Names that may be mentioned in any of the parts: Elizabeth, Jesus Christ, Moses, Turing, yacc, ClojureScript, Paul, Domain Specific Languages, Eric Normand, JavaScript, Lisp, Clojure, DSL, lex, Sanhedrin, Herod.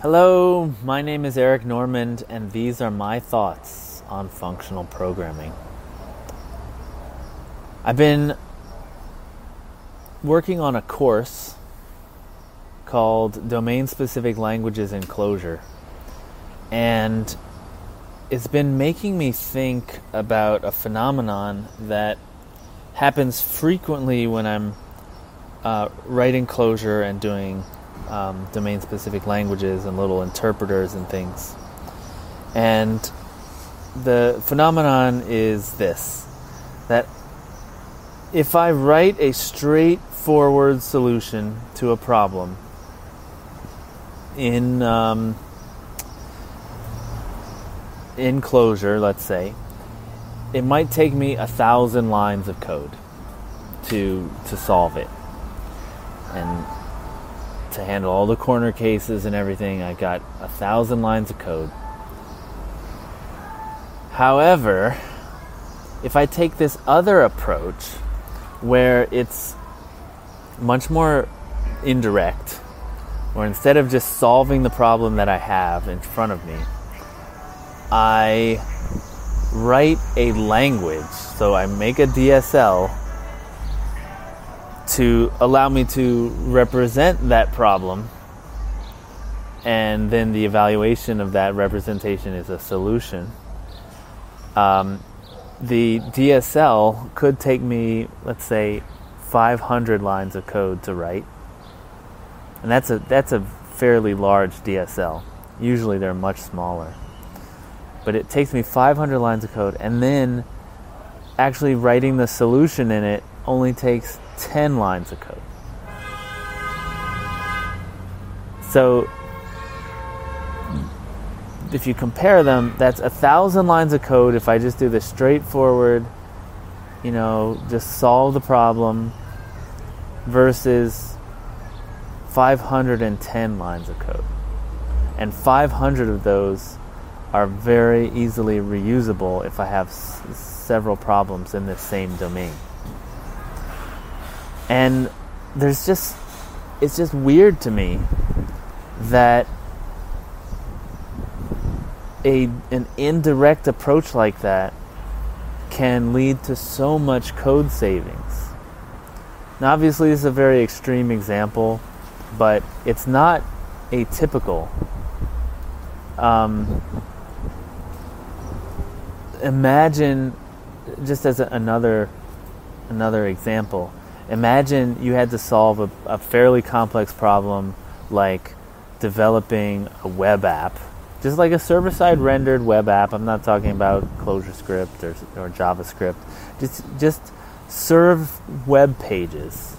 Hello, my name is Eric Normand, and these are my thoughts on functional programming. I've been working on a course called Domain Specific Languages in Clojure, and it's been making me think about a phenomenon that happens frequently when I'm writing Clojure and doing domain-specific languages and little interpreters and things. And the phenomenon is this, that if I write a straightforward solution to a problem in Clojure, let's say, it might take me 1,000 lines of code to solve it. And to handle all the corner cases and everything, I got 1,000 lines of code. However, if I take this other approach where it's much more indirect, where instead of just solving the problem that I have in front of me, I write a language. So I make a DSL to allow me to represent that problem, and then the evaluation of that representation is a solution. The DSL could take me, let's say, 500 lines of code to write, and that's a fairly large DSL. Usually they're much smaller, but it takes me 500 lines of code, and then actually writing the solution in it only takes 10 lines of code. So if you compare them, that's 1,000 lines of code if I just do the straightforward, just solve the problem, versus 510 lines of code. And 500 of those are very easily reusable if I have several problems in the same domain. And it's just weird to me that an indirect approach like that can lead to so much code savings. Now, obviously, this is a very extreme example, but it's not atypical. Imagine, just as another example, imagine you had to solve a fairly complex problem like developing a web app, just like a server-side rendered web app. I'm not talking about ClojureScript or JavaScript. Just serve web pages,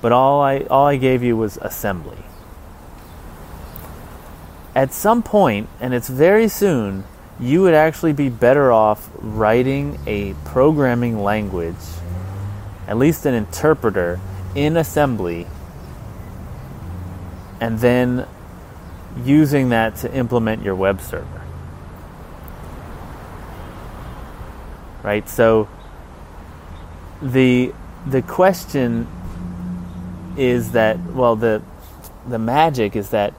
but all I gave you was assembly. At some point, and it's very soon, you would actually be better off writing a programming language, at least an interpreter, in assembly, and then using that to implement your web server. Right? So the question is that, well, the magic is that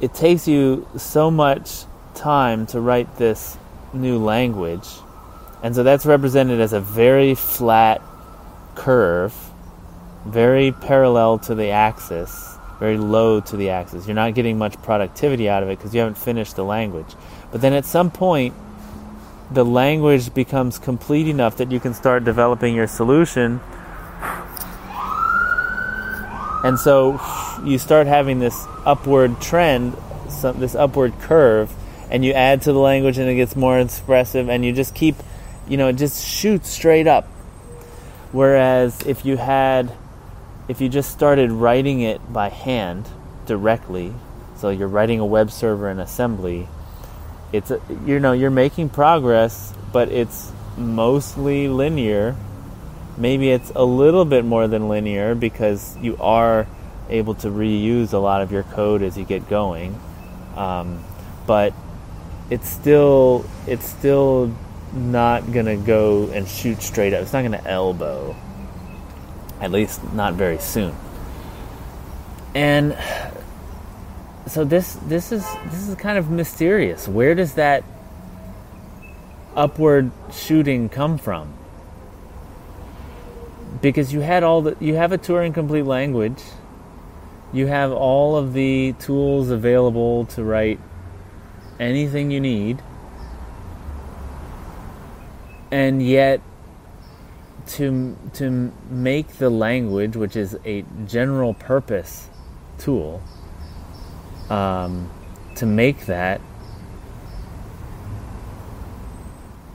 it takes you so much time to write this new language, and so that's represented as a very flat curve, very parallel to the axis, very low to the axis. You're not getting much productivity out of it because you haven't finished the language. But then at some point, the language becomes complete enough that you can start developing your solution. And so you start having this upward trend, this upward curve, and you add to the language and it gets more expressive, and you just keep, it just shoots straight up. Whereas if you just started writing it by hand directly, so you're writing a web server in assembly, you're making progress, but it's mostly linear. Maybe it's a little bit more than linear because you are able to reuse a lot of your code as you get going, but it's still not gonna go and shoot straight up. It's not gonna elbow, at least not very soon. And So this is kind of mysterious. Where does that upward shooting come from? Because you had you have a Turing complete language, you have all of the tools available to write anything you need, and yet to make the language, which is a general purpose tool, to make that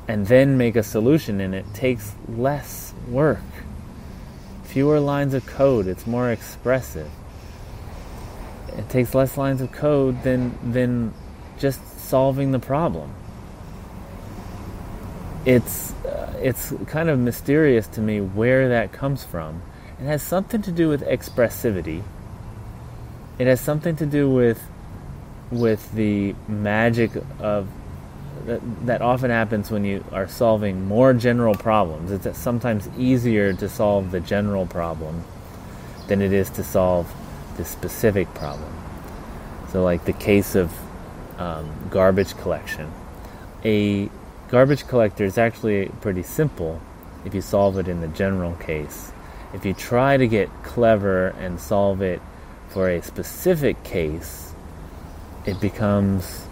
and then make a solution in it takes less work. Fewer lines of code, it's more expressive. It takes less lines of code than just solving the problem. It's kind of mysterious to me where that comes from. It has something to do with expressivity. It has something to do with the magic of that often happens when you are solving more general problems. It's sometimes easier to solve the general problem than it is to solve the specific problem. So like the case of garbage collection. A garbage collector is actually pretty simple if you solve it in the general case. If you try to get clever and solve it for a specific case, it becomes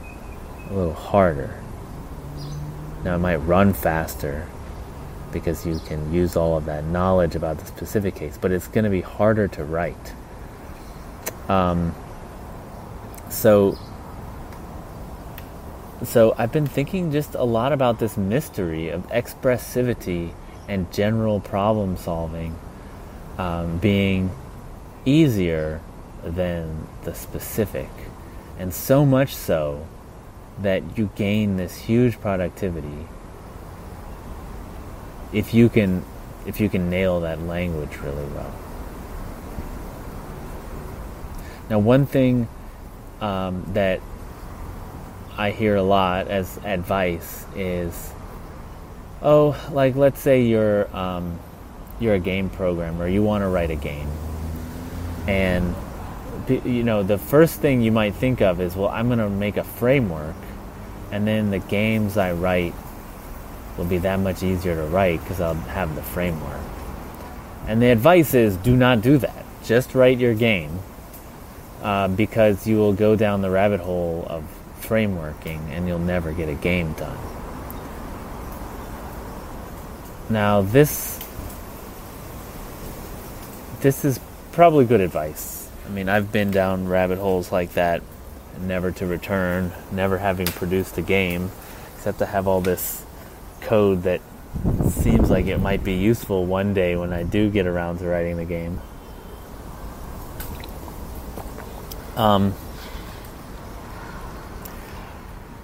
a little harder. Now, it might run faster because you can use all of that knowledge about the specific case, but it's going to be harder to write. So I've been thinking just a lot about this mystery of expressivity and general problem solving being easier than the specific, and so much so that you gain this huge productivity if you can nail that language really well. Now, one thing that I hear a lot as advice is, let's say you're a game programmer, you want to write a game, and the first thing you might think of is, well, I'm going to make a framework, and then the games I write will be that much easier to write because I'll have the framework. And the advice is, do not do that. Just write your game, because you will go down the rabbit hole of frameworking and you'll never get a game done. Now, this is probably good advice. I mean, I've been down rabbit holes like that, never to return, never having produced a game, except to have all this code that seems like it might be useful one day when I do get around to writing the game.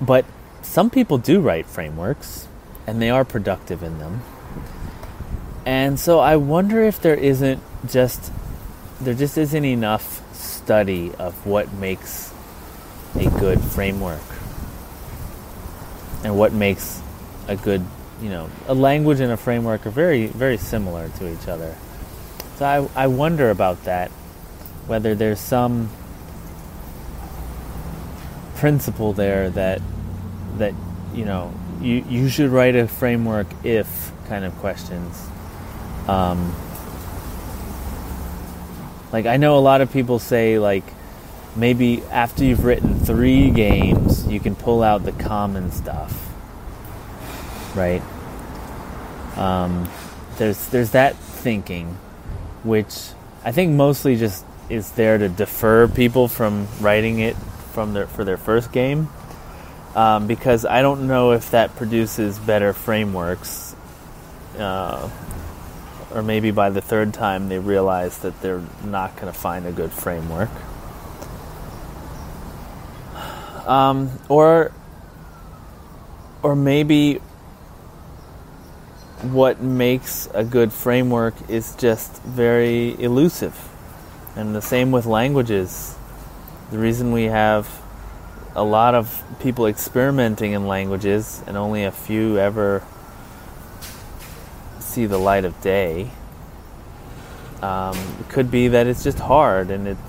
But some people do write frameworks, and they are productive in them. And so I wonder if there just isn't enough study of what makes a good framework and what makes a good, a language and a framework are very, very similar to each other. So I wonder about that, whether there's some principle there that you should write a framework if kind of questions. Like, I know a lot of people say, maybe after you've written 3 games, you can pull out the common stuff, right? There's that thinking, which I think mostly just is there to defer people from writing it for their first game, because I don't know if that produces better frameworks, or maybe by the 3rd time they realize that they're not going to find a good framework. Or maybe what makes a good framework is just very elusive. And the same with languages. The reason we have a lot of people experimenting in languages and only a few ever see the light of day, it could be that it's just hard and it's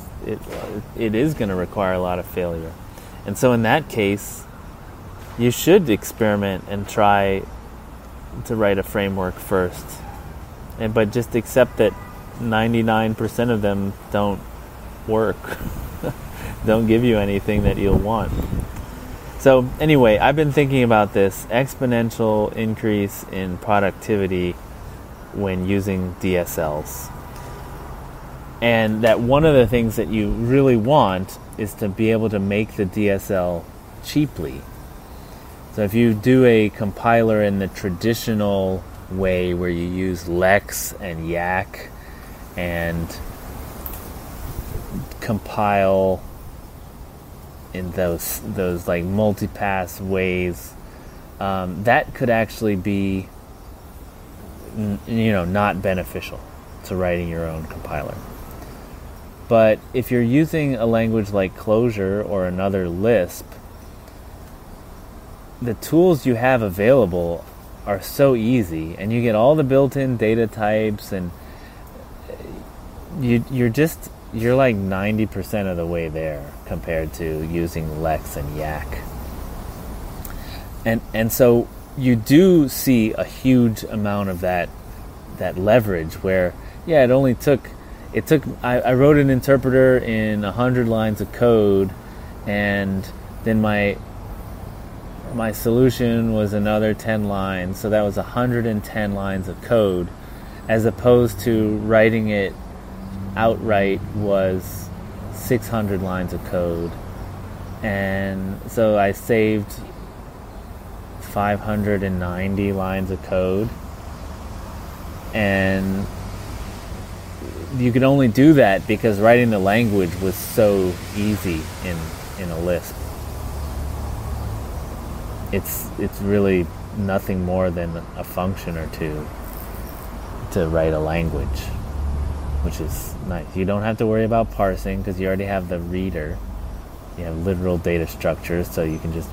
it is going to require a lot of failure. And so in that case, you should experiment and try to write a framework first. But just accept that 99% of them don't work, don't give you anything that you'll want. So anyway, I've been thinking about this exponential increase in productivity when using DSLs. And that one of the things that you really want is to be able to make the DSL cheaply. So if you do a compiler in the traditional way where you use lex and yacc and compile in those like multipass ways, that could actually be not beneficial to writing your own compiler. But if you're using a language like Clojure or another Lisp, the tools you have available are so easy, and you get all the built-in data types, and you're like 90% of the way there compared to using lex and yacc. And so you do see a huge amount of that leverage where, yeah, it only took... I wrote an interpreter in 100 lines of code, and then my solution was another 10 lines, so that was 110 lines of code, as opposed to writing it outright was 600 lines of code. And so I saved 590 lines of code, and you could only do that because writing the language was so easy in a Lisp. It's really nothing more than a function or two to write a language, which is nice. You don't have to worry about parsing because you already have the reader. You have literal data structures, so you can just,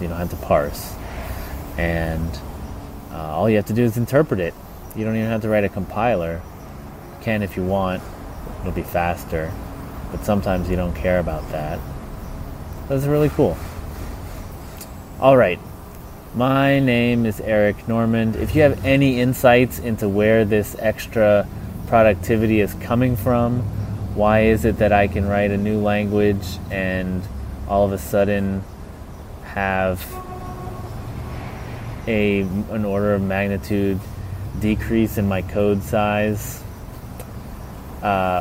you don't have to parse. And all you have to do is interpret it. You don't even have to write a compiler. Can if you want, it'll be faster, but sometimes you don't care about that. That's really cool. Alright, my name is Eric Normand. If you have any insights into where this extra productivity is coming from, why is it that I can write a new language and all of a sudden have an order of magnitude decrease in my code size,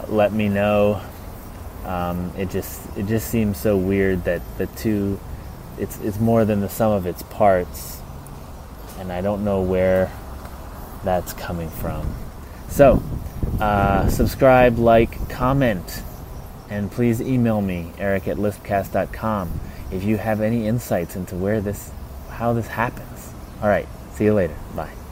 let me know. It just seems so weird that the two, it's more than the sum of its parts, and I don't know where that's coming from. So subscribe, like, comment, and please email me, eric@lispcast.com, if you have any insights into how this happens. All right, see you later. Bye.